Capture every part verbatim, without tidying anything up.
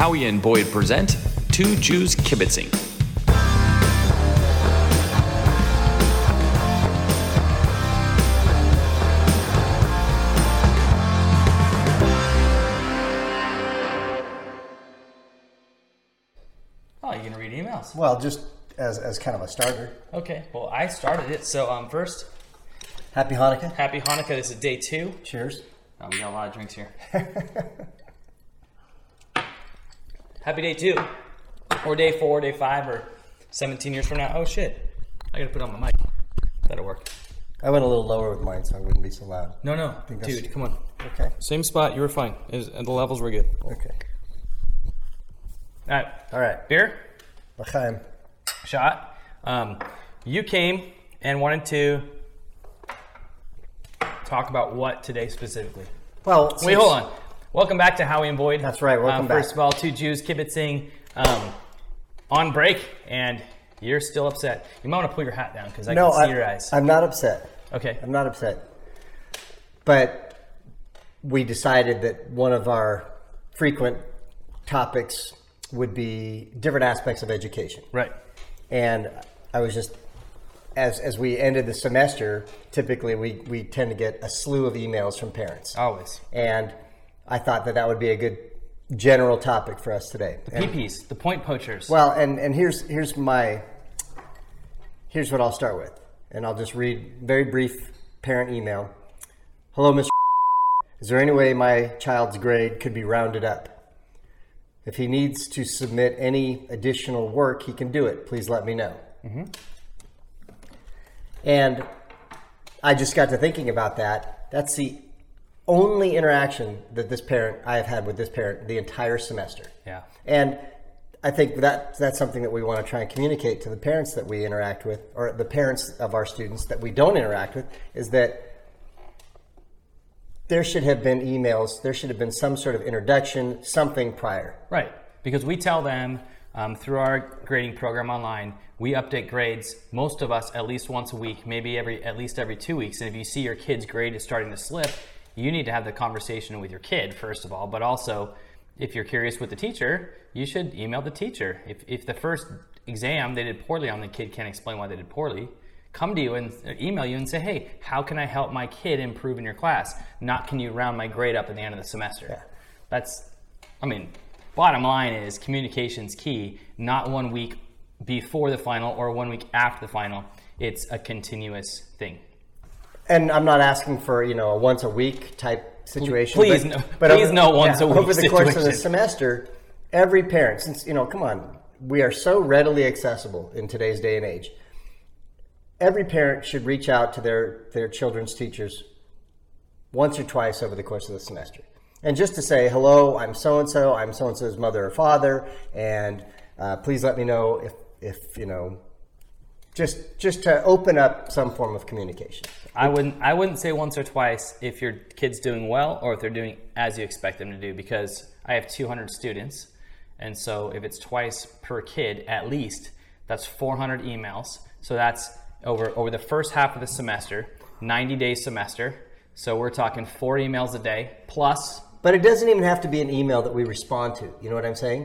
Howie and Boyd present Two Jews Kibitzing. Oh, you're going to read emails? Well, just as as kind of a starter. Okay. Well, I started it. So um, first... Happy Hanukkah. Happy Hanukkah. This is day two. Cheers. Oh, we got a lot of drinks here. Happy day two. Or day four, or day five, or seventeen years from now. Oh, shit. I got to put on my mic. That'll work. I went a little lower with mine, so I wouldn't be so loud. No, no. Dude, come on. Okay. Same spot. You were fine. It was, and the levels were good. Okay. All right. All right. Beer? L'chaim. Shot. Um, you came and wanted to... talk about what today specifically? Well, wait, hold on. Welcome back to Howie and Boyd. That's right. Welcome um, back. First of all, two Jews kibitzing um, on break, and you're still upset. You might want to pull your hat down because I no, can see I, your eyes. I'm not upset. Okay. I'm not upset. But we decided that one of our frequent topics would be different aspects of education. Right. And I was just. As as we ended the semester, typically we, we tend to get a slew of emails from parents. Always. And I thought that that would be a good general topic for us today. The P Ps, the point poachers. Well, and, and here's here's my here's what I'll start with, and I'll just read very brief parent email. Hello, Mister Is there any way my child's grade could be rounded up? If he needs to submit any additional work, he can do it. Please let me know. Mm-hmm. And I just got to thinking about that. That's the only interaction that this parent, I have had with this parent the entire semester. Yeah. And I think that that's something that we want to try and communicate to the parents that we interact with, or the parents of our students that we don't interact with, is that there should have been emails, there should have been some sort of introduction, something prior. Right, because we tell them, Um, through our grading program online, we update grades, most of us, at least once a week, maybe every at least every two weeks. And if you see your kid's grade is starting to slip, you need to have the conversation with your kid, first of all. But also, if you're curious with the teacher, you should email the teacher. If if the first exam they did poorly on, the kid can't explain why they did poorly, come to you and email you and say, hey, how can I help my kid improve in your class? Not can you round my grade up at the end of the semester? Yeah. That's, I mean... Bottom line is communication's key, not one week before the final or one week after the final. It's a continuous thing. And I'm not asking for, you know, a once a week type situation. Please, but, no, but please over, no once yeah, a week over the situation. Course of the semester, every parent, since, you know, come on, we are so readily accessible in today's day and age. Every parent should reach out to their, their children's teachers once or twice over the course of the semester. And just to say, hello, I'm so-and-so, I'm so-and-so's mother or father, and uh, please let me know if, if you know, just just to open up some form of communication. I wouldn't I wouldn't say once or twice if your kid's doing well or if they're doing as you expect them to do, because I have two hundred students, and so if it's twice per kid at least, that's four hundred emails. So that's over over the first half of the semester, ninety-day semester. So we're talking four emails a day, plus... But it doesn't even have to be an email that we respond to. You know what I'm saying?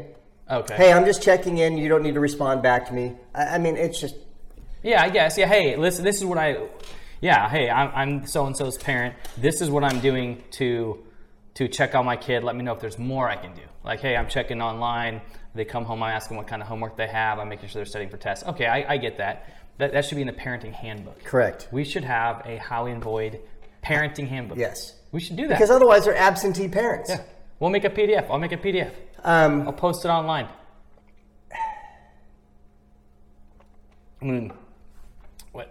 Okay. Hey, I'm just checking in. You don't need to respond back to me. I, I mean, it's just... Yeah, I guess. Yeah, hey, listen, this is what I... Yeah, hey, I'm, I'm so-and-so's parent. This is what I'm doing to to check on my kid. Let me know if there's more I can do. Like, hey, I'm checking online. They come home. I ask them what kind of homework they have. I'm making sure they're studying for tests. Okay, I, I get that. that. That should be in the parenting handbook. Correct. We should have a Howie and Boyd... parenting handbook. Yes. We should do that. Because otherwise they're absentee parents. Yeah. We'll make a P D F. I'll make a P D F. Um, I'll post it online. I mean, what?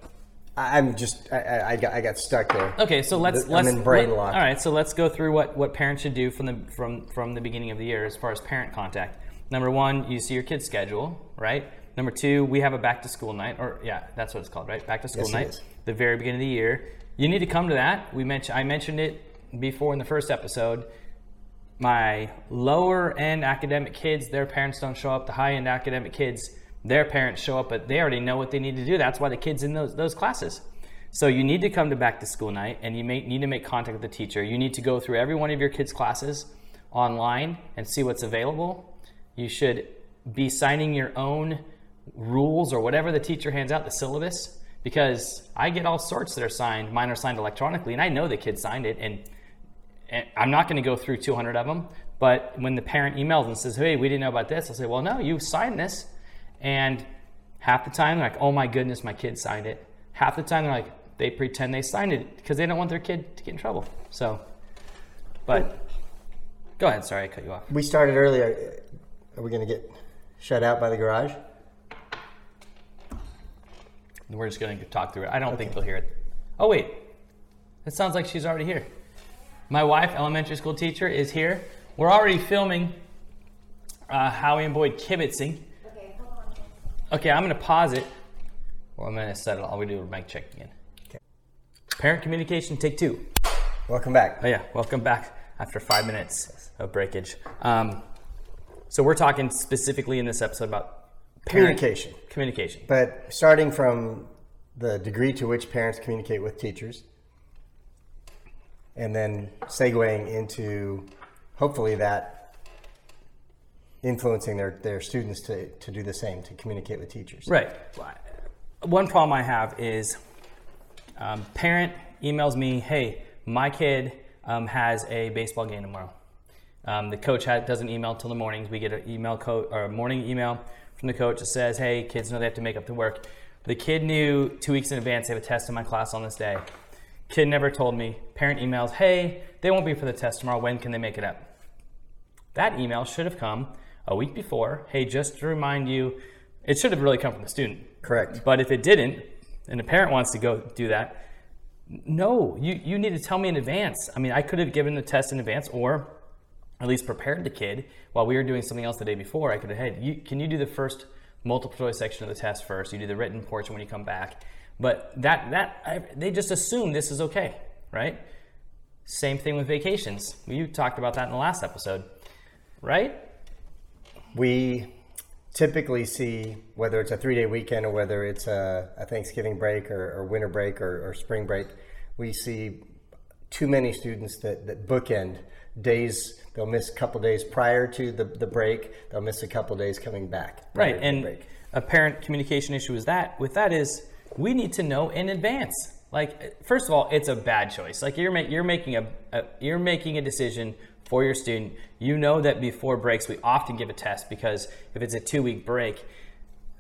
I'm just, I, I, got, I got stuck there. Okay, so let's... I'm let's, in brain let, lock. All right, so let's go through what, what parents should do from the from, from the beginning of the year as far as parent contact. Number one, you see your kid's schedule, right? Number two, we have a back-to-school night. Or yeah, that's what it's called, right? Back-to-school yes, night. It is. The very beginning of the year. You need to come to that. We mentioned I mentioned it before in the first episode. My lower end academic kids, their parents don't show up. The high end academic kids, their parents show up, but they already know what they need to do. That's why the kids in those those classes. So you need to come to back to school night, and you may need to make contact with the teacher. You need to go through every one of your kids' classes online and see what's available. You should be signing your own rules or whatever the teacher hands out, the syllabus, because I get all sorts that are signed. Mine are signed electronically, and I know the kid signed it, and, and I'm not going to go through two hundred of them. But when the parent emails and says, hey, we didn't know about this, I'll say, well, no, you signed this. And half the time, they're like, oh, my goodness, my kid signed it. Half the time, they're like, they pretend they signed it because they don't want their kid to get in trouble. So, but go ahead. Sorry, I cut you off. We started earlier. Are we going to get shut out by the garage? We're just going to talk through it. I don't okay. think they'll hear it. Oh, wait. It sounds like she's already here. My wife, elementary school teacher, is here. We're already filming uh, Howie and Boyd kibitzing. Okay, hold on. Okay, I'm going to pause it. Well, I'm going to settle. All we do is mic check again. Okay. Parent communication, take two. Welcome back. Oh, yeah. Welcome back after five minutes of breakage. Um, so we're talking specifically in this episode about parent communication. Communication. But starting from the degree to which parents communicate with teachers, and then segueing into hopefully that influencing their, their students to, to do the same, to communicate with teachers. Right. One problem I have is um, parent emails me, hey, my kid um, has a baseball game tomorrow. Um, the coach has, doesn't email till the mornings. We get an email co- or a morning email from the coach that says, hey, kids know they have to make up the work. The kid knew two weeks in advance they have a test in my class on this day. Kid never told me. Parent emails, hey, they won't be for the test tomorrow. When can they make it up? That email should have come a week before. Hey, just to remind you, it should have really come from the student. Correct. But if it didn't, and the parent wants to go do that, no, you, you need to tell me in advance. I mean, I could have given the test in advance or at least prepared the kid while we were doing something else the day before. I could have, hey, you, can you do the first multiple choice section of the test first? You do the written portion when you come back. But that that I, they just assume this is okay, right? Same thing with vacations. You talked about that in the last episode, right? We typically see, whether it's a three-day weekend or whether it's a, a Thanksgiving break or, or winter break or, or spring break, we see too many students that, that bookend days. They'll miss a couple days prior to the, the break. They'll miss a couple days coming back. Right, and a parent communication issue is that. With that is, we need to know in advance. Like, first of all, it's a bad choice. Like, you're, make, you're making a, a you're making a decision for your student. You know that before breaks, we often give a test because if it's a two-week break,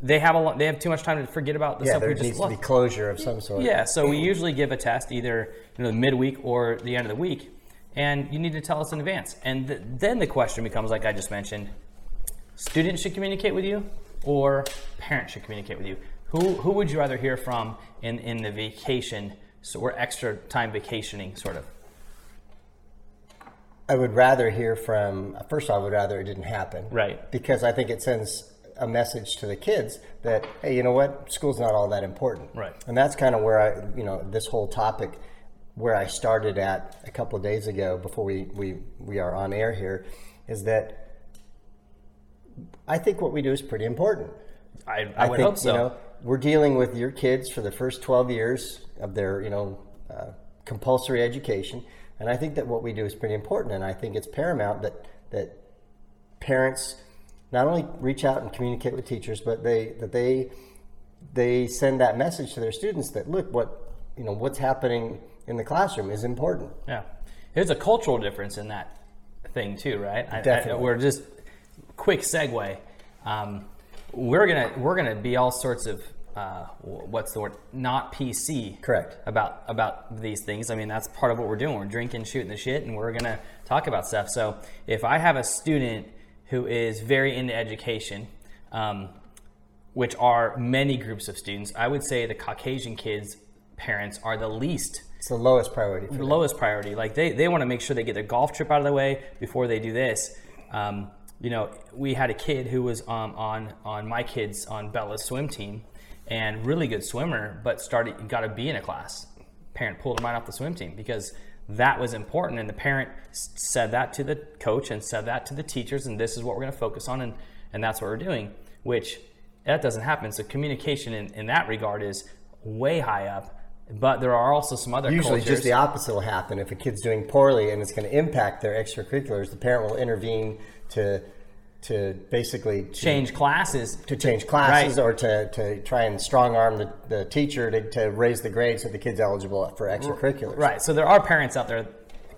they have a lot, they have too much time to forget about the yeah, stuff we just looked. Yeah, there needs to be closure of some sort. Yeah, so we usually give a test either you know midweek or the end of the week, and you need to tell us in advance. And th- then the question becomes, like I just mentioned, students should communicate with you or parents should communicate with you. Who who would you rather hear from in, in the vacation, so or extra time vacationing, sort of? I would rather hear from, first off, I would rather it didn't happen. Right. Because I think it sends a message to the kids that, hey, you know what, school's not all that important. Right. And that's kind of where I, you know, this whole topic, where I started at a couple of days ago before we, we, we are on air here, is that I think what we do is pretty important. I, I, I would think, hope so. You know, we're dealing with your kids for the first twelve years of their, you know, uh, compulsory education, and I think that what we do is pretty important. And I think it's paramount that that parents not only reach out and communicate with teachers, but they that they they send that message to their students that look, what you know what's happening in the classroom is important. Yeah, there's a cultural difference in that thing too, right? Definitely. I, I, we're just quick segue. Um, we're gonna we're gonna be all sorts of. Uh, what's the word? Not P C. Correct. About about these things. I mean, that's part of what we're doing. We're drinking, shooting the shit, and we're gonna talk about stuff. So if I have a student who is very into education, um, which are many groups of students, I would say the Caucasian kids' parents are the least. It's the lowest priority. For the them. lowest priority. Like they they want to make sure they get their golf trip out of the way before they do this. Um, you know, we had a kid who was um, on on my kids on Bella's swim team. And really good swimmer, but started got a B in a class. Parent pulled him right off the swim team because that was important. And the parent said that to the coach and said that to the teachers. And this is what we're going to focus on, and, and that's what we're doing. Which that doesn't happen. So communication in, in that regard is way high up. But there are also some other usually cultures. Just the opposite will happen. If a kid's doing poorly and it's going to impact their extracurriculars, the parent will intervene to. to basically... To, change classes. To change classes, right. Or to, to try and strong-arm the, the teacher to, to raise the grade so the kid's eligible for extracurriculars. Right. So there are parents out there,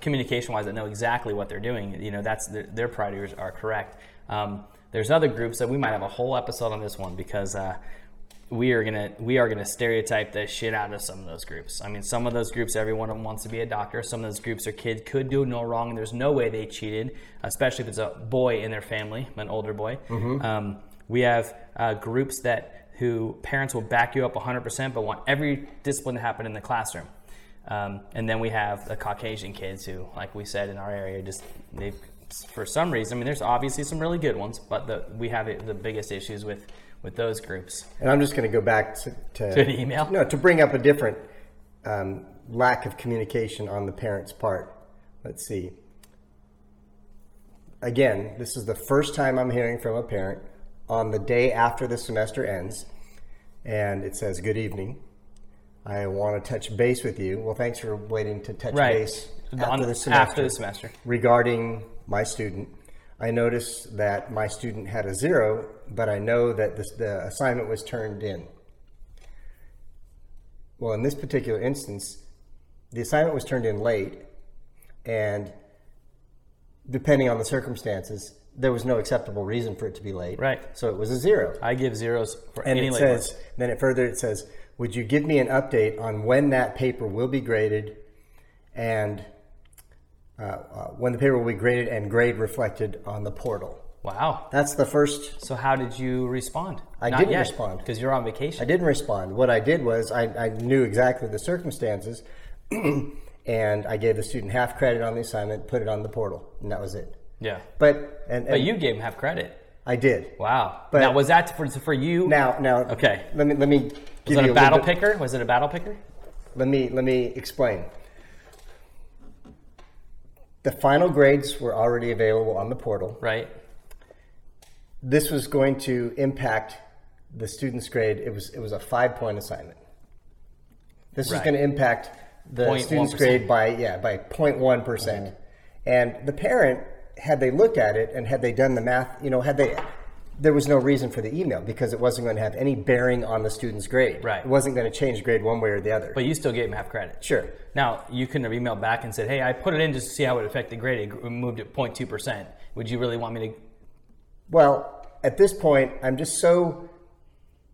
communication-wise, that know exactly what they're doing. You know, that's their, their priorities are correct. Um, there's other groups that we might have a whole episode on this one because... Uh, we are gonna we are gonna stereotype the shit out of some of those groups. I mean, some of those groups, every one of them wants to be a doctor. Some of those groups, their kid could do no wrong. There's no way they cheated, especially if it's a boy in their family, an older boy. Mm-hmm. Um, we have uh, groups that who parents will back you up one hundred percent, but want every discipline to happen in the classroom. Um, and then we have the Caucasian kids who, like we said in our area, just they for some reason. I mean, there's obviously some really good ones, but the, we have it, the biggest issues with. With those groups. And I'm just going to go back to, to, to an email. No, to bring up a different um, lack of communication on the parents' part. Let's see. Again, this is the first time I'm hearing from a parent on the day after the semester ends, and it says, "Good evening. I want to touch base with you." Well, thanks for waiting to touch right. base after the, the semester. After the semester. Regarding my student. I noticed that my student had a zero, but I know that this, the assignment was turned in. Well, in this particular instance, the assignment was turned in late, and depending on the circumstances, there was no acceptable reason for it to be late. Right. So it was a zero. I give zeros for and any late work. Then it further it says, "Would you give me an update on when that paper will be graded and... Uh, uh, when the paper will be graded and grade reflected on the portal." Wow. That's the first. So how did you respond? I Not didn't yet, respond. Because you're on vacation. I didn't respond. What I did was I, I knew exactly the circumstances, and I gave the student half credit on the assignment, put it on the portal, and that was it. Yeah. But and, and But you gave him half credit. I did. Wow. But now, was that for, for you? Now, now. Okay. Let me, let me give Was it a, a battle picker? Bit. Was it a battle picker? Let me, let me explain. The final grades were already available on the portal. Right. This was going to impact the student's grade. It was it was a five-point assignment. This right. was going to impact the zero point one percent student's grade by yeah by zero point one percent. Mm-hmm. And the parent, had they looked at it and had they done the math, you know, had they there was no reason for the email because it wasn't going to have any bearing on the student's grade. Right. It wasn't going to change grade one way or the other. But you still gave him half credit. Sure. Now, you couldn't have emailed back and said, "Hey, I put it in just to see how it would affect the grade. It moved it zero point two percent. Would you really want me to..." Well, at this point, I'm just so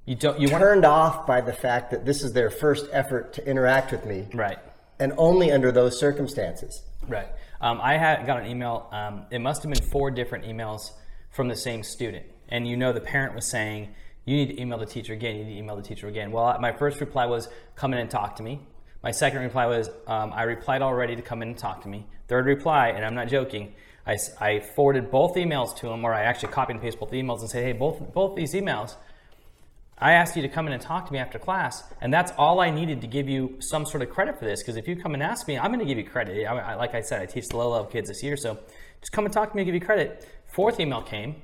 you don't, you turned want... off by the fact that this is their first effort to interact with me. Right. And only under those circumstances. Right. Um, I had got an email. Um, it must have been four different emails from the same student. And you know the parent was saying, "You need to email the teacher again, you need to email the teacher again." Well, my first reply was, "Come in and talk to me." My second reply was, um, I replied already to come in and talk to me. Third reply, and I'm not joking, I, I forwarded both emails to him, or I actually copied and pasted both emails and said, "Hey, both both these emails, I asked you to come in and talk to me after class, and that's all I needed to give you some sort of credit for this, because if you come and ask me, I'm gonna give you credit. I, I, like I said, I teach the low-level kids this year, so just come and talk to me and give you credit." Fourth email came,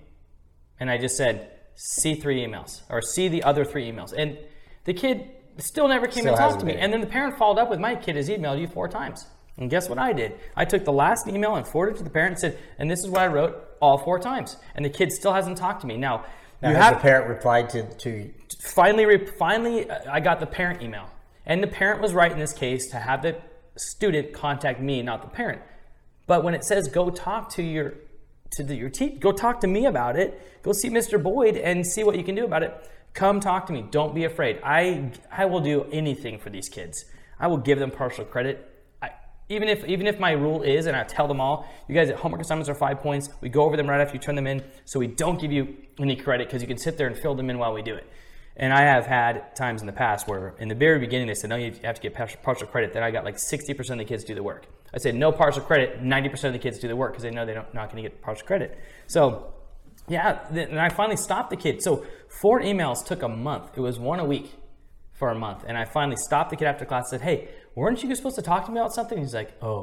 and I just said, "See three emails," or "See the other three emails." And the kid still never came still and talked to me. Been. And then the parent followed up with, "My kid has emailed you four times." And guess what I did? I took the last email and forwarded it to the parent and said, "And this is what I wrote all four times." And the kid still hasn't talked to me. Now, now you has have, the parent replied to... to... Finally, re- finally, I got the parent email. And the parent was right in this case to have the student contact me, not the parent. But when it says, "Go talk to your... to the, your team, go talk to me about it, go see Mister Boyd and see what you can do about it, come talk to me, don't be afraid," I I will do anything for these kids. I will give them partial credit. I, even if even if my rule is, and I tell them all, "You guys, homework assignments are five points, we go over them right after you turn them in, so we don't give you any credit because you can sit there and fill them in while we do it." And I have had times in the past where in the very beginning they said, "No, you have to get partial credit." Then I got like sixty percent of the kids do the work. I said, "No partial credit," ninety percent of the kids do the work because they know they're not going to get partial credit. So yeah, and I finally stopped the kid. So four emails took a month. It was one a week for a month. And I finally stopped the kid after class and said, "Hey, weren't you supposed to talk to me about something?" And he's like, "Oh,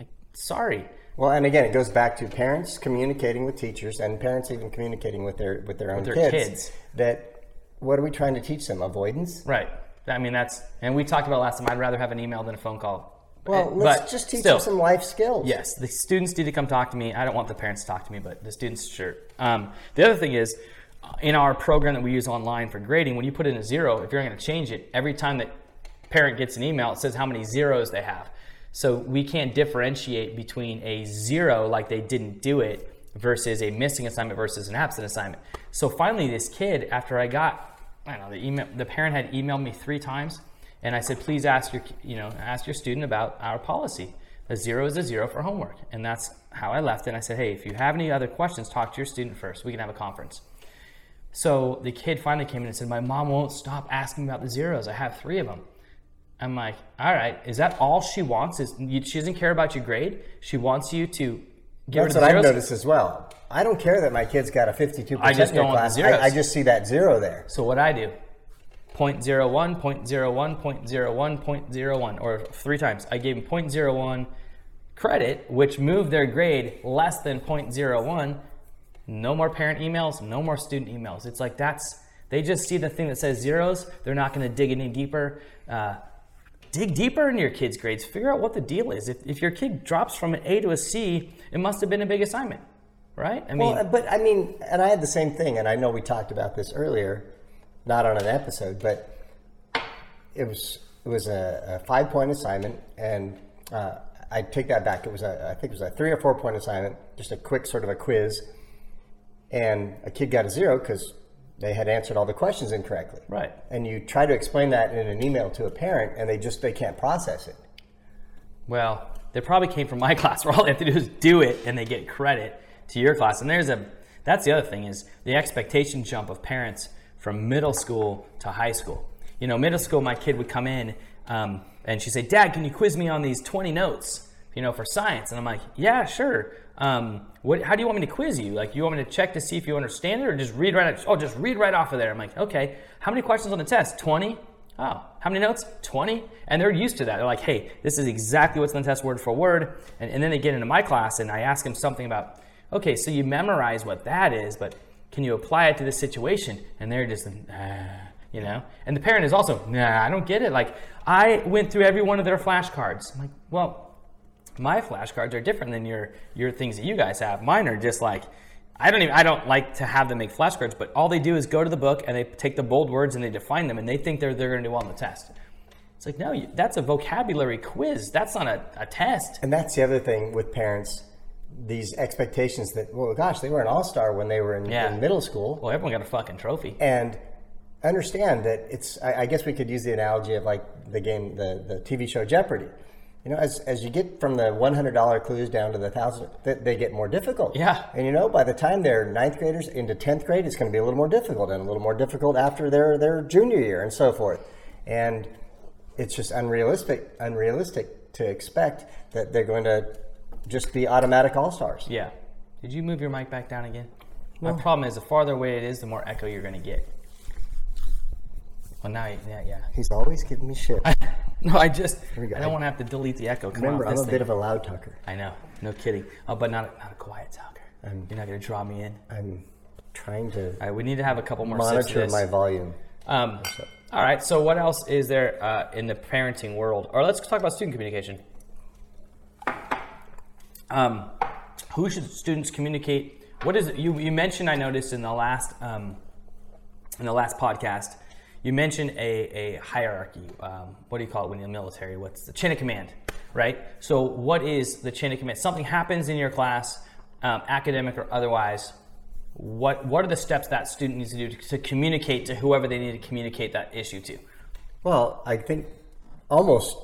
like, sorry." Well, and again, it goes back to parents communicating with teachers and parents even communicating with their with their own with their kids, kids. That... What are we trying to teach them? Avoidance? Right. I mean, that's, and we talked about last time, I'd rather have an email than a phone call Well, let's but just teach still, them some life skills. Yes, the students need to come talk to me. I don't want the parents to talk to me, but the students, sure. Um, the other thing is, in our program that we use online for grading, when you put in a zero, if you're going to change it, every time that parent gets an email, it says how many zeros they have. So we can't differentiate between a zero, like they didn't do it, versus a missing assignment versus an absent assignment. So finally, this kid, after I got, I don't know, the email, the parent had emailed me three times, and I said, please ask your, you know, ask your student about our policy. A zero is a zero for homework. And that's how I left. And I said, hey, if you have any other questions, talk to your student first. We can have a conference. So the kid finally came in and said, my mom won't stop asking about the zeros. I have three of them. I'm like, all right, is that all she wants? Is you, she doesn't care about your grade? She wants you to get rid of the zeros? That's what I've noticed as well. I don't care that my kid's got a fifty-two percent in class. I just don't want the zeros. I, I just see that zero there. So what I do, zero point zero one, zero point zero one, zero point zero one, zero point zero one, or three times. I gave them zero point zero one credit, which moved their grade less than zero point zero one. No more parent emails, no more student emails. It's like that's, they just see the thing that says zeros. They're not going to dig any deeper. Uh, dig deeper into your kid's grades. Figure out what the deal is. If, if your kid drops from an A to a C, it must have been a big assignment, right? I mean, well, but I mean, and I had the same thing, and I know we talked about this earlier, not on an episode, but it was it was a, a five-point assignment, and uh, I take that back. It was a, I think it was a three or four-point assignment, just a quick sort of a quiz, and a kid got a zero because they had answered all the questions incorrectly. Right. And you try to explain that in an email to a parent, and they just they can't process it. Well, they probably came from my class where all they have to do is do it, and they get credit to your class. And there's a that's the other thing is the expectation jump of parents from middle school to high school. You know, middle school, my kid would come in um, and she'd say, Dad, can you quiz me on these twenty notes, you know, for science? And I'm like, yeah, sure. Um, what, how do you want me to quiz you? Like, you want me to check to see if you understand it or just read right, oh, just read right off of there. I'm like, okay, how many questions on the test? twenty. Oh, how many notes? twenty. And they're used to that. They're like, hey, this is exactly what's on the test word for word. And, and then they get into my class and I ask them something about, okay, so you memorize what that is, but can you apply it to this situation? And they're just, nah, you know? And the parent is also, nah, I don't get it. Like, I went through every one of their flashcards. I'm like, well, my flashcards are different than your your things that you guys have. Mine are just like, I don't even, I don't like to have them make flashcards, but all they do is go to the book and they take the bold words and they define them and they think they're they're gonna do well on the test. It's like, no, you, that's a vocabulary quiz. That's not a, a test. And that's the other thing with parents. These expectations that, well, gosh, they were an all-star when they were in, yeah. in middle school. Well, everyone got a fucking trophy. And understand that it's, I, I guess we could use the analogy of like the game, the, the T V show Jeopardy. You know, as as you get from the one hundred dollars clues down to the one thousand dollars, they, they get more difficult. Yeah. And you know, by the time they're ninth graders into tenth grade, it's going to be a little more difficult and a little more difficult after their, their junior year and so forth. And it's just unrealistic, unrealistic to expect that they're going to just be automatic all-stars. Yeah. Did you move your mic back down again? No. My problem is the farther away it is, the more echo you're going to get. Well, now, yeah, yeah. He's always giving me shit. I, no, I just, I don't want to have to delete the echo. Come Remember, on, I'm a thing. bit of a loud talker. I know. No kidding. Oh, but not a, not a quiet talker. I'm, you're not going to draw me in? I'm trying to all right, we need to have a couple more monitor sips of this. my volume. Um, so. All right. So what else is there uh, in the parenting world? Or let's talk about student communication. Um, who should students communicate? What is it? You, you mentioned, I noticed in the last um, in the last podcast, you mentioned a, a hierarchy. Um, what do you call it when you're in the military? What's the chain of command, right? So what is the chain of command? Something happens in your class, um, academic or otherwise. What what are the steps that student needs to do to, to communicate to whoever they need to communicate that issue to? Well, I think almost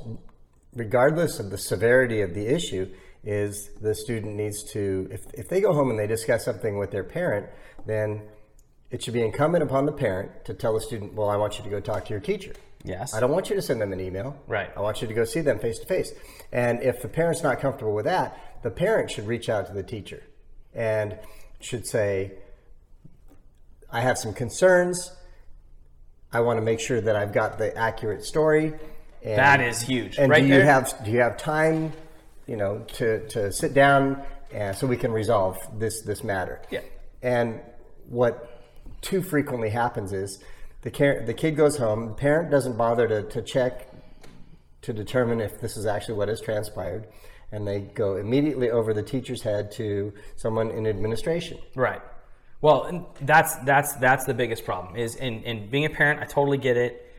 regardless of the severity of the issue, is the student needs to, if if they go home and they discuss something with their parent, then it should be incumbent upon the parent to tell the student, well, I want you to go talk to your teacher. Yes. I don't want you to send them an email. Right. I want you to go see them face to face. And if the parent's not comfortable with that, the parent should reach out to the teacher and should say, I have some concerns. I want to make sure that I've got the accurate story. And, that is huge. And right do you there. have do you have time? You know, to, to sit down and so we can resolve this, this matter. Yeah. And what too frequently happens is the care, the kid goes home, the parent doesn't bother to, to check to determine if this is actually what has transpired, and they go immediately over the teacher's head to someone in administration. Right. Well, that's that's that's the biggest problem is in, in being a parent. I totally get it.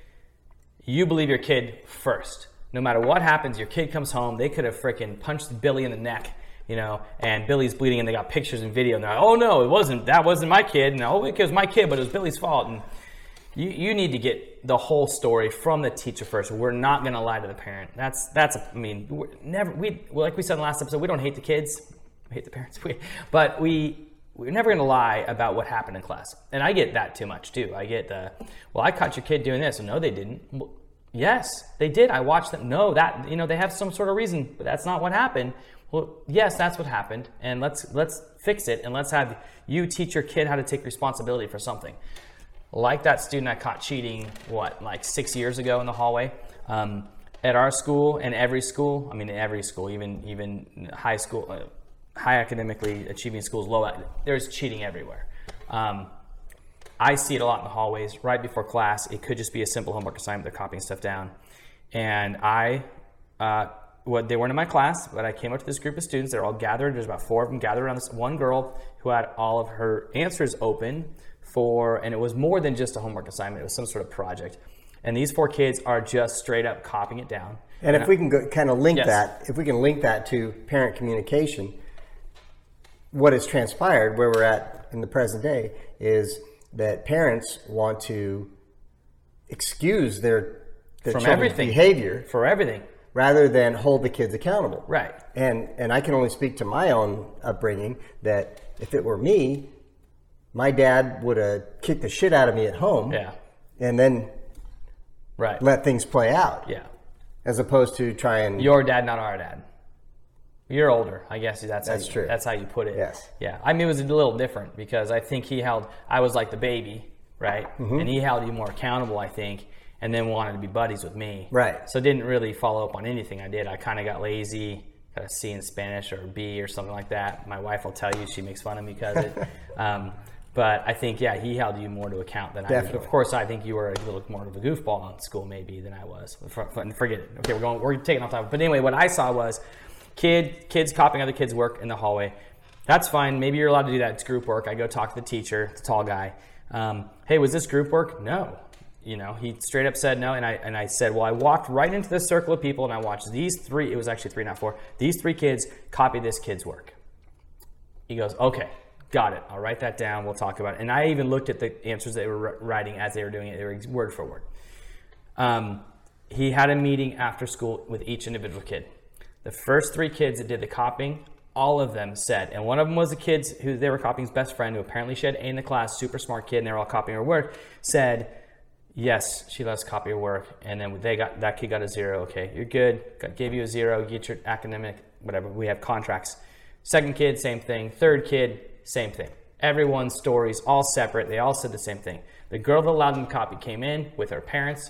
You believe your kid first. No matter what happens, your kid comes home. They could have freaking punched Billy in the neck, you know, and Billy's bleeding, and they got pictures and video, and they're like, "Oh no, it wasn't. That wasn't my kid. No, it was my kid, but it was Billy's fault." And you you need to get the whole story from the teacher first. We're not going to lie to the parent. That's that's. I mean, we're never we like we said in the last episode. We don't hate the kids. We hate the parents. We, but we. We're never going to lie about what happened in class. And I get that too much too. I get the, well, I caught your kid doing this. And no, they didn't. Well, yes, they did. I watched them. No, that, you know, they have some sort of reason, but that's not what happened. Well, yes, that's what happened. And let's, let's fix it. And let's have you teach your kid how to take responsibility for something. Like that student I caught cheating, what, like six years ago in the hallway. Um, at our school and every school, I mean, every school, even, even high school, uh, high academically achieving schools, low, there's cheating everywhere. Um, I see it a lot in the hallways, right before class. It could just be a simple homework assignment. They're copying stuff down. And I, uh, well, they weren't in my class, but I came up to this group of students. They're all gathered. There's about four of them gathered around this one girl who had all of her answers open for, and it was more than just a homework assignment. It was some sort of project. And these four kids are just straight up copying it down. And, and if I, we can go, kind of link yes. that, if we can link that to parent communication, what has transpired, where we're at in the present day, is that parents want to excuse their, their children's behavior for everything, rather than hold the kids accountable. Right. And and I can only speak to my own upbringing that if it were me, my dad would have kicked the shit out of me at home. Yeah. And then right. let things play out. Yeah. As opposed to try and your dad, not our dad. You're older, I guess. That's that's how you, true. That's how you put it. Yes. Yeah. I mean, it was a little different because I think he held. I was like the baby, right? Mm-hmm. And he held you more accountable, I think, and then wanted to be buddies with me, right? So didn't really follow up on anything I did. I kind of got lazy, got a C in Spanish or a B or something like that. My wife will tell you she makes fun of me because it. um, but I think, yeah, he held you more to account than Definitely. I did. Of course, I think you were a little more of a goofball in school maybe than I was. Forget it. Okay, we're going. We're taking off topic. But anyway, what I saw was. Kid, kids copying other kids' work in the hallway. That's fine. Maybe you're allowed to do that. It's group work. I go talk to the teacher, the tall guy. Um, hey, was this group work? No. You know, he straight up said no. And I and I said, well, I walked right into this circle of people and I watched these three. It was actually three, not four. These three kids copy this kid's work. He goes, okay, got it. I'll write that down. We'll talk about it. And I even looked at the answers they were writing as they were doing it. They were word for word. Um, he had a meeting after school with each individual kid. The first three kids that did the copying, all of them said, and one of them was the kids who they were copying's best friend, who apparently she had A in the class, super smart kid, and they were all copying her work, said, yes, she let us copy her work. And then they got that kid got a zero. Okay, you're good. God gave you a zero. Get your academic, whatever. We have contracts. Second kid, same thing. Third kid, same thing. Everyone's stories, all separate. They all said the same thing. The girl that allowed them to copy came in with her parents.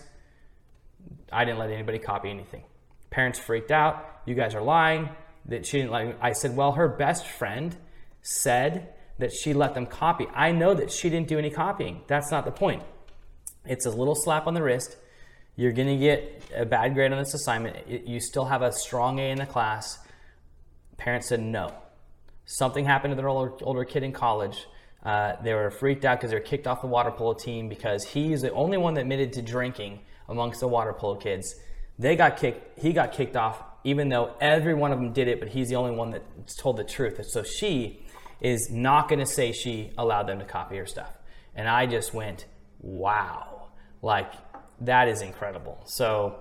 I didn't let anybody copy anything. Parents freaked out. You guys are lying, that she didn't let me. I said, well, her best friend said that she let them copy. I know that she didn't do any copying. That's not the point. It's a little slap on the wrist. You're going to get a bad grade on this assignment. It, you still have a strong A in the class. Parents said no. Something happened to their older, older kid in college. Uh, they were freaked out because they were kicked off the water polo team because he's the only one that admitted to drinking amongst the water polo kids. They got kicked. He got kicked off. Even though every one of them did it, but he's the only one that told the truth. And so she is not going to say she allowed them to copy her stuff. And I just went, wow, like that is incredible. So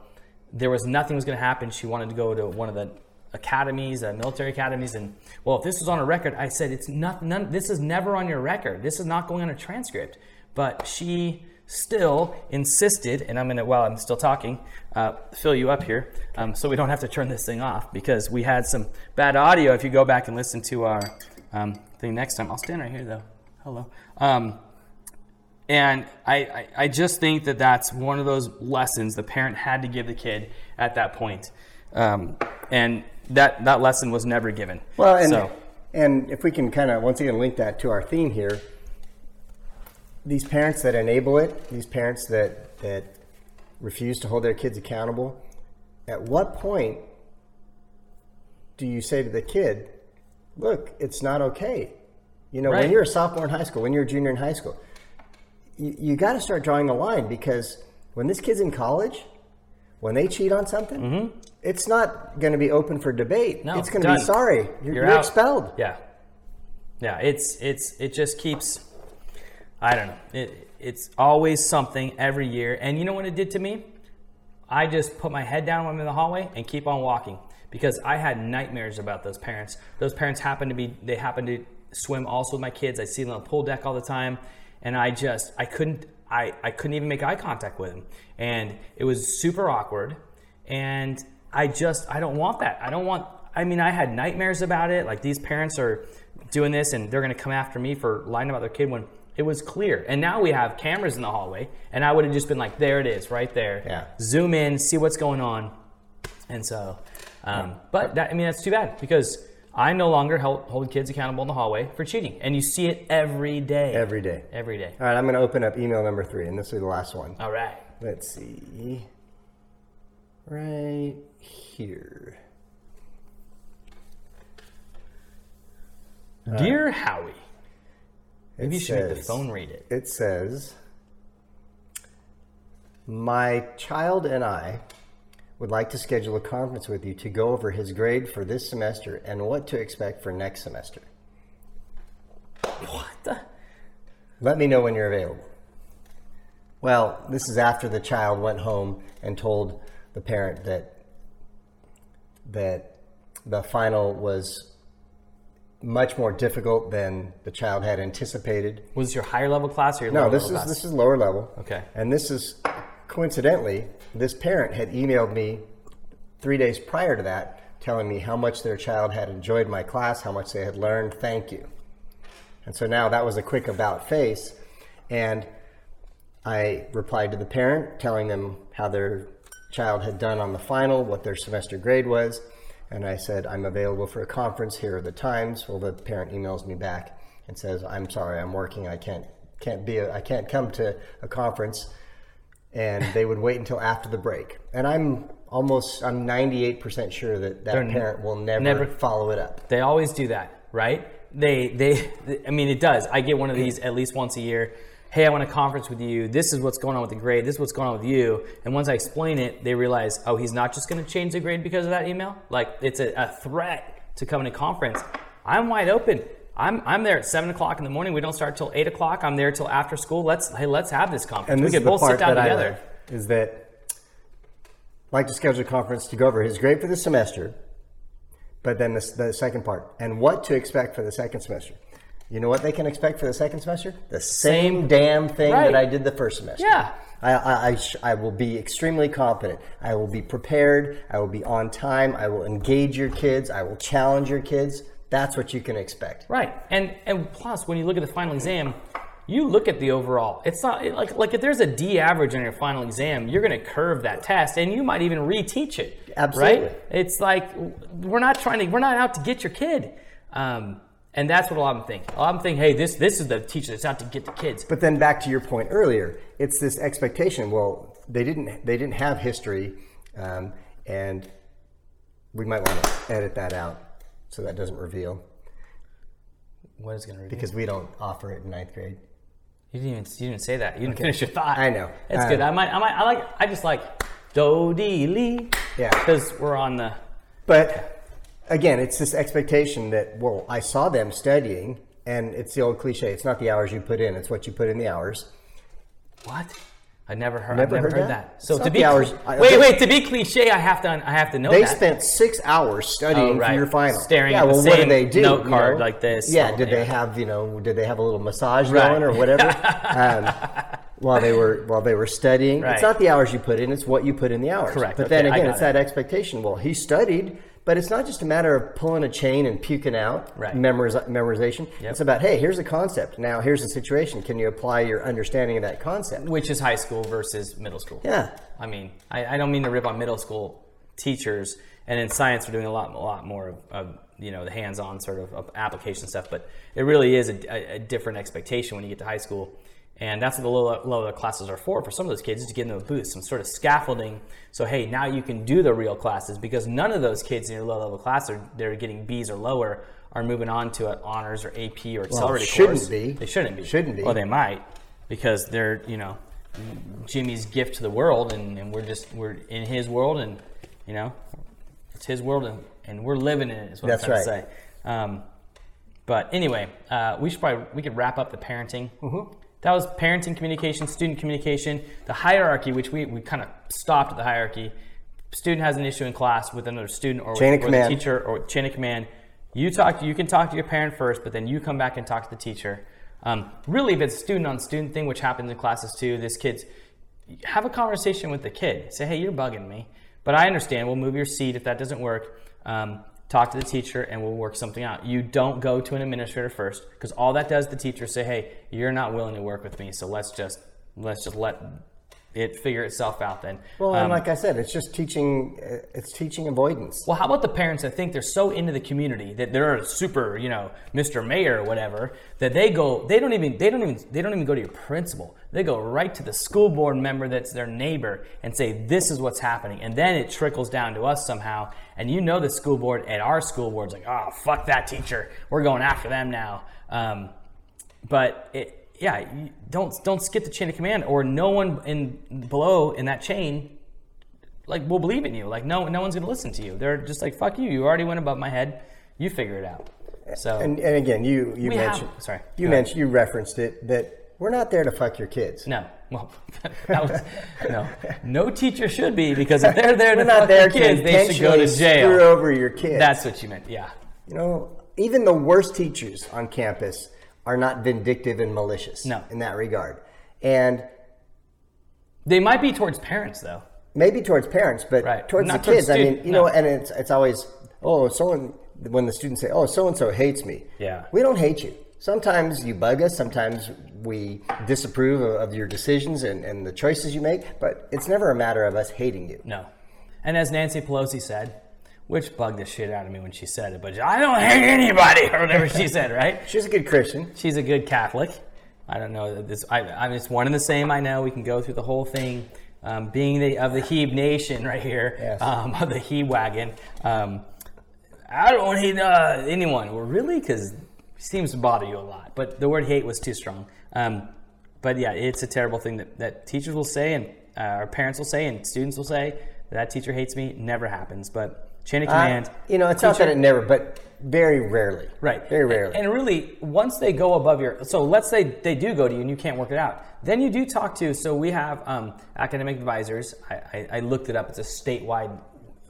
there was nothing was going to happen. She wanted to go to one of the academies, uh, military academies. And well, if this was on a record, I said, it's not, none, this is never on your record. This is not going on a transcript. But she still insisted, and I'm gonna while I'm still talking, uh, fill you up here, um, so we don't have to turn this thing off because we had some bad audio. If you go back and listen to our um, thing next time, I'll stand right here though. Hello. Um, and I, I I just think that that's one of those lessons the parent had to give the kid at that point, um, and that that lesson was never given. Well, and so, and if we can kind of once again link that to our theme here. These parents that enable it, these parents that, that refuse to hold their kids accountable, at what point do you say to the kid, look, it's not okay? You know, right. When you're a sophomore in high school, when you're a junior in high school, you, you got to start drawing a line, because when this kid's in college, when they cheat on something, mm-hmm. it's not going to be open for debate. No, it's going to be sorry. You're, you're, you're expelled. Yeah. Yeah. It's, it's, it just keeps, I don't know. It, it's always something every year. And you know what it did to me? I just put my head down when I'm in the hallway and keep on walking, because I had nightmares about those parents. Those parents happen to be, they happen to swim also with my kids. I see them on the pool deck all the time. And I just, I couldn't, I, I couldn't even make eye contact with him. And it was super awkward. And I just, I don't want that. I don't want, I mean, I had nightmares about it. Like, these parents are doing this and they're going to come after me for lying about their kid, when it was clear. And now we have cameras in the hallway, and I would have just been like, there it is right there. Yeah. Zoom in, see what's going on. And so, um, yeah. but that, I mean, that's too bad, because I no longer hold, hold kids accountable in the hallway for cheating. And you see it every day. Every day. Every day. All right, I'm going to open up email number three, and this will be the last one. All right. Let's see. Right here. Dear um, Howie. Maybe you should says, make the phone read it. It says, my child and I would like to schedule a conference with you to go over his grade for this semester and what to expect for next semester. What the? Let me know when you're available. Well, this is after the child went home and told the parent that that the final was much more difficult than the child had anticipated. Was this your higher level class or your no, lower level class? No, this is lower level. Okay. And this is... Coincidentally, this parent had emailed me three days prior to that, telling me how much their child had enjoyed my class, how much they had learned, thank you. And so now that was a quick about face. And I replied to the parent, telling them how their child had done on the final, what their semester grade was. And I said, I'm available for a conference, here are the times. Well, the parent emails me back and says, I'm sorry, I'm working, I can't, can't be, a, I can't come to a conference. And they would wait until after the break. And I'm almost, I'm ninety-eight percent sure that that They're parent ne- will never, never follow it up. They always do that, right? They, they, I mean, it does. I get one of these at least once a year. Hey, I want a conference with you. This is what's going on with the grade. This is what's going on with you. And once I explain it, they realize, oh, he's not just going to change the grade because of that email. Like, it's a, a threat to coming to conference. I'm wide open. I'm I'm there at seven o'clock in the morning. We don't start till eight o'clock. I'm there till after school. Let's hey, let's have this conference. And this we can both sit down together. Like, is that I'd like to schedule a conference to go over his grade for the semester, but then the, the second part and what to expect for the second semester. You know what they can expect for the second semester? The same, same damn thing right. that I did the first semester. Yeah. I I I, sh- I will be extremely competent. I will be prepared. I will be on time. I will engage your kids. I will challenge your kids. That's what you can expect. Right. And and plus, when you look at the final exam, you look at the overall. It's not like like if there's a D average on your final exam, you're going to curve that test, and you might even reteach it. Absolutely. Right? It's like, we're not trying to, we're not out to get your kid. Um, and that's what a lot of them think. A lot of them think, hey, this, this is the teacher that's out to get the kids. But then back to your point earlier, it's this expectation. Well, they didn't, they didn't have history, um, and we might want to edit that out. So that doesn't reveal. What is it going to reveal? Because we don't offer it in ninth grade. You didn't even you didn't say that. You didn't okay. finish your thought. I know. It's um, good. I might I might I like I just like do dee lee. Yeah. Because we're on the. But again, it's this expectation that, well, I saw them studying, and it's the old cliche. It's not the hours you put in; it's what you put in the hours. What? I never heard. Never, never heard, heard that. that. So it's to be hours, I, wait, okay. wait to be cliche, I have to. I have to know. They that. spent six hours studying oh, right. for your final. Staring yeah, at well, the same they do, note card you know? like this. Yeah. Did yeah. they have you know? Did they have a little massage right. going or whatever um, while they were while they were studying? Right. It's not the hours you put in; it's what you put in the hours. Correct. But okay, then again, it's it. that expectation. Well, he studied, but it's not just a matter of pulling a chain and puking out right. memoriz- memorization. Yep. It's about, hey, here's a concept. Now here's a situation. Can you apply your understanding of that concept? Which is high school versus middle school. Yeah. I mean, I, I don't mean to rip on middle school teachers. And in science, we're doing a lot, a lot more of, of you know, the hands-on sort of, of application stuff. But it really is a, a, a different expectation when you get to high school. And that's what the low level classes are for, for some of those kids, is to give them a boost, some sort of scaffolding. So, hey, now you can do the real classes, because none of those kids in your low level class are they're getting B's or lower are moving on to an honors or A P or accelerated well, course. Be. They shouldn't be. Shouldn't be. Well, they might, because they're, you know, Jimmy's gift to the world, and, and we're just, we're in his world, and, you know, it's his world, and, and we're living in it, is what That's I'm trying right. to say. Um, but anyway, uh, we should probably, we could wrap up the parenting. Mm-hmm. That was parenting communication, student communication, the hierarchy, which we, we kind of stopped at the hierarchy. Student has an issue in class with another student or chain with, with a teacher or chain of command. You talk. You can talk to your parent first, but then you come back and talk to the teacher. Um, really, if it's a student-on-student thing, which happens in classes too, this kid's, have a conversation with the kid. Say, hey, you're bugging me, but I understand. We'll move your seat if that doesn't work. Um, talk to the teacher, and we'll work something out. You don't go to an administrator first, because all that does, the teacher say, hey, you're not willing to work with me, so let's just let's just let it figure itself out then. Well, and um, like I said, it's just teaching, it's teaching avoidance. Well, how about the parents that think they're so into the community that they're super, you know, Mister Mayor or whatever, that they go, they don't even, they don't even, they don't even go to your principal. They go right to the school board member that's their neighbor and say, this is what's happening. And then it trickles down to us somehow. And you know the school board at our school board's like, oh, fuck that teacher. We're going after them now. Um, but it, Yeah, don't don't skip the chain of command, or no one in below in that chain, like, will believe in you. Like, no, no one's going to listen to you. They're just like, fuck you. You already went above my head. You figure it out. So and, and again, you you mentioned have, sorry, you mentioned you referenced it that we're not there to fuck your kids. No, well, that was, no, no teacher should be, because if they're there to fuck your kids, they should go to jail. Screw over your kids. That's what you meant. Yeah, you know, even the worst teachers on campus are not vindictive and malicious no. in that regard. And they might be towards parents, though. Maybe towards parents, but right. towards not the towards kids. Stu- I mean, you no. know, and it's it's always, oh, so when the students say, oh, so-and-so hates me. Yeah. We don't hate you. Sometimes you bug us. Sometimes we disapprove of, of your decisions and, and the choices you make, but it's never a matter of us hating you. No. And as Nancy Pelosi said, which bugged the shit out of me when she said it, but I don't hate anybody, or whatever she said, right? She's a good Christian. She's a good Catholic. I don't know. This, I, I mean, it's one and the same, I know. We can go through the whole thing. Um, being the of the Hebe Nation right here, yes. um, of the Hebe wagon. Um, I don't hate uh, anyone. Well, really? Because it seems to bother you a lot. But the word hate was too strong. Um, but yeah, it's a terrible thing that, that teachers will say, and uh, our parents will say, and students will say, that teacher hates me. Never happens. But chain of command. Uh, you know, it's teacher. Not that it never, but very rarely. Right. Very rarely. And, and really, once they go above your, so let's say they do go to you and you can't work it out. Then you do talk to, so we have um, academic advisors. I, I, I looked it up. It's a statewide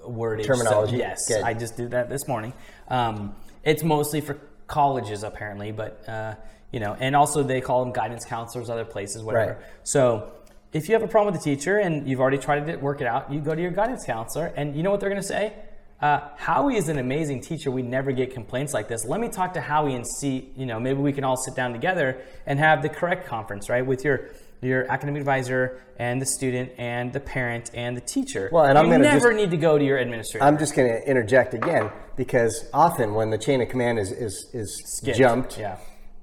wordage. Terminology. So yes. Good. I just did that this morning. Um, it's mostly for colleges, apparently, but, uh, you know, and also they call them guidance counselors, other places, whatever. Right. So if you have a problem with the teacher and you've already tried to work it out, you go to your guidance counselor, and you know what they're going to say? Uh, Howie is an amazing teacher. We never get complaints like this. Let me talk to Howie and see, you know, maybe we can all sit down together and have the correct conference, right, with your your academic advisor and the student and the parent and the teacher. Well, and I'm you never just, need to go to your administrator. I'm just going to interject again, because often when the chain of command is, is, is Skipped. jumped, yeah.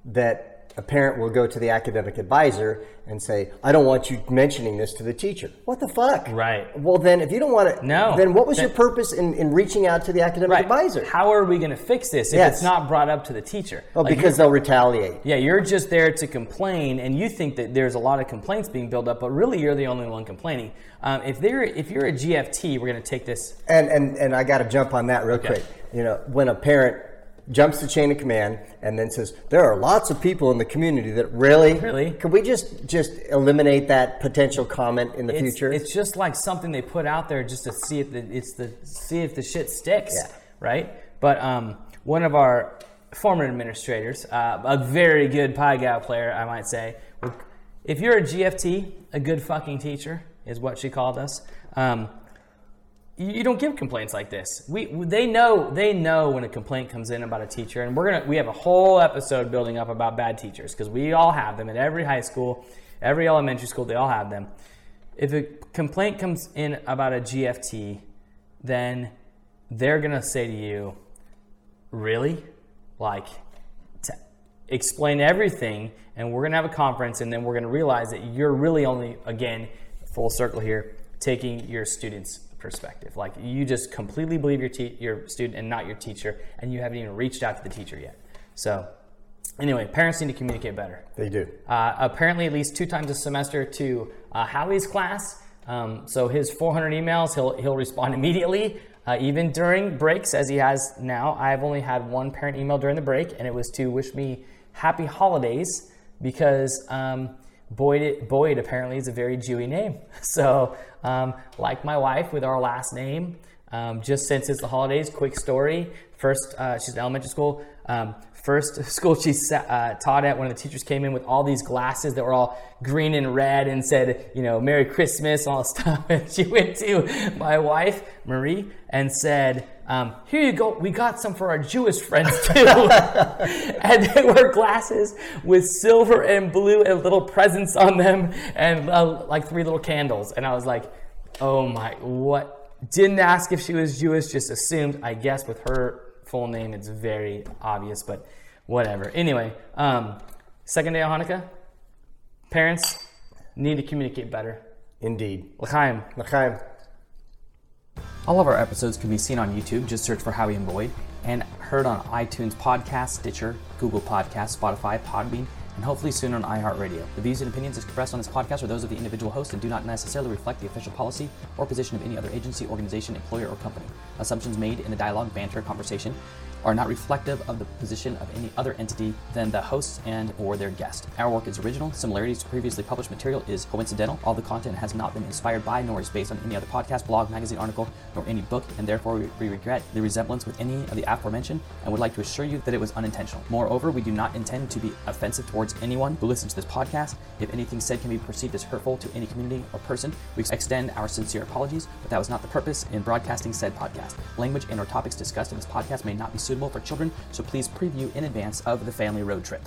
that a parent will go to the academic advisor and say, I don't want you mentioning this to the teacher. What the fuck? Right. Well, then if you don't want to, no. then what was then, your purpose in, in reaching out to the academic right. advisor? How are we going to fix this if yes. it's not brought up to the teacher? Oh, like because they'll retaliate. Yeah, you're just there to complain, and you think that there's a lot of complaints being built up, but really you're the only one complaining. Um, if they're if you're a G F T, we're going to take this. And and and I got to jump on that real okay. quick. You know, when a parent jumps the chain of command and then says, there are lots of people in the community that really, really? Could we just, just eliminate that potential comment in the it's, future? It's just like something they put out there just to see if the, it's the, see if the shit sticks, yeah. right? But um, one of our former administrators, uh, a very good Pie Gal player, I might say, if you're a G F T, a good fucking teacher is what she called us, um, you don't give complaints like this. We they know they know when a complaint comes in about a teacher, and we're gonna we have a whole episode building up about bad teachers, because we all have them at every high school, every elementary school. They all have them. If a complaint comes in about a G F T, then they're gonna say to you, "Really? Like, t- explain everything, and we're going to have a conference, and then we're going to realize that you're really only, again, full circle here, taking your students' perspective. Like, you just completely believe your te- your student and not your teacher, and you haven't even reached out to the teacher yet. So anyway, parents need to communicate better. They do. Uh, apparently at least two times a semester to uh, Howie's class. Um, so his four hundred emails, he'll he'll respond immediately, uh, even during breaks, as he has now. I've only had one parent email during the break, and it was to wish me happy holidays, because um, Boyd, Boyd apparently is a very Jewy name. So um, like my wife with our last name, um, just since it's the holidays, quick story. First, uh, she's in elementary school. Um, first school she sat, uh, taught at, one of the teachers came in with all these glasses that were all green and red and said, you know, Merry Christmas and all this stuff. And she went to my wife, Marie, and said, um, here you go, we got some for our Jewish friends too. And they were glasses with silver and blue and little presents on them, and uh, like three little candles. And I was like, oh my, what? Didn't ask if she was Jewish, just assumed, I guess with her full name, it's very obvious, but whatever. Anyway, um, second day of Hanukkah, parents need to communicate better. Indeed. L'chaim. L'chaim. All of our episodes can be seen on YouTube. Just search for Howie and Boyd, and heard on iTunes Podcast, Stitcher, Google Podcasts, Spotify, Podbean, and hopefully soon on iHeartRadio. The views and opinions expressed on this podcast are those of the individual host and do not necessarily reflect the official policy or position of any other agency, organization, employer, or company. Assumptions made in the dialogue, banter, conversation are not reflective of the position of any other entity than the hosts and or their guest. Our work is original. Similarities to previously published material is coincidental. All the content has not been inspired by nor is based on any other podcast, blog, magazine article, nor any book, and therefore we regret the resemblance with any of the aforementioned and would like to assure you that it was unintentional. Moreover, we do not intend to be offensive towards anyone who listens to this podcast. If anything said can be perceived as hurtful to any community or person, we extend our sincere apologies, but that was not the purpose in broadcasting said podcast. Language and or topics discussed in this podcast may not be suitable for children, so please preview in advance of the family road trip.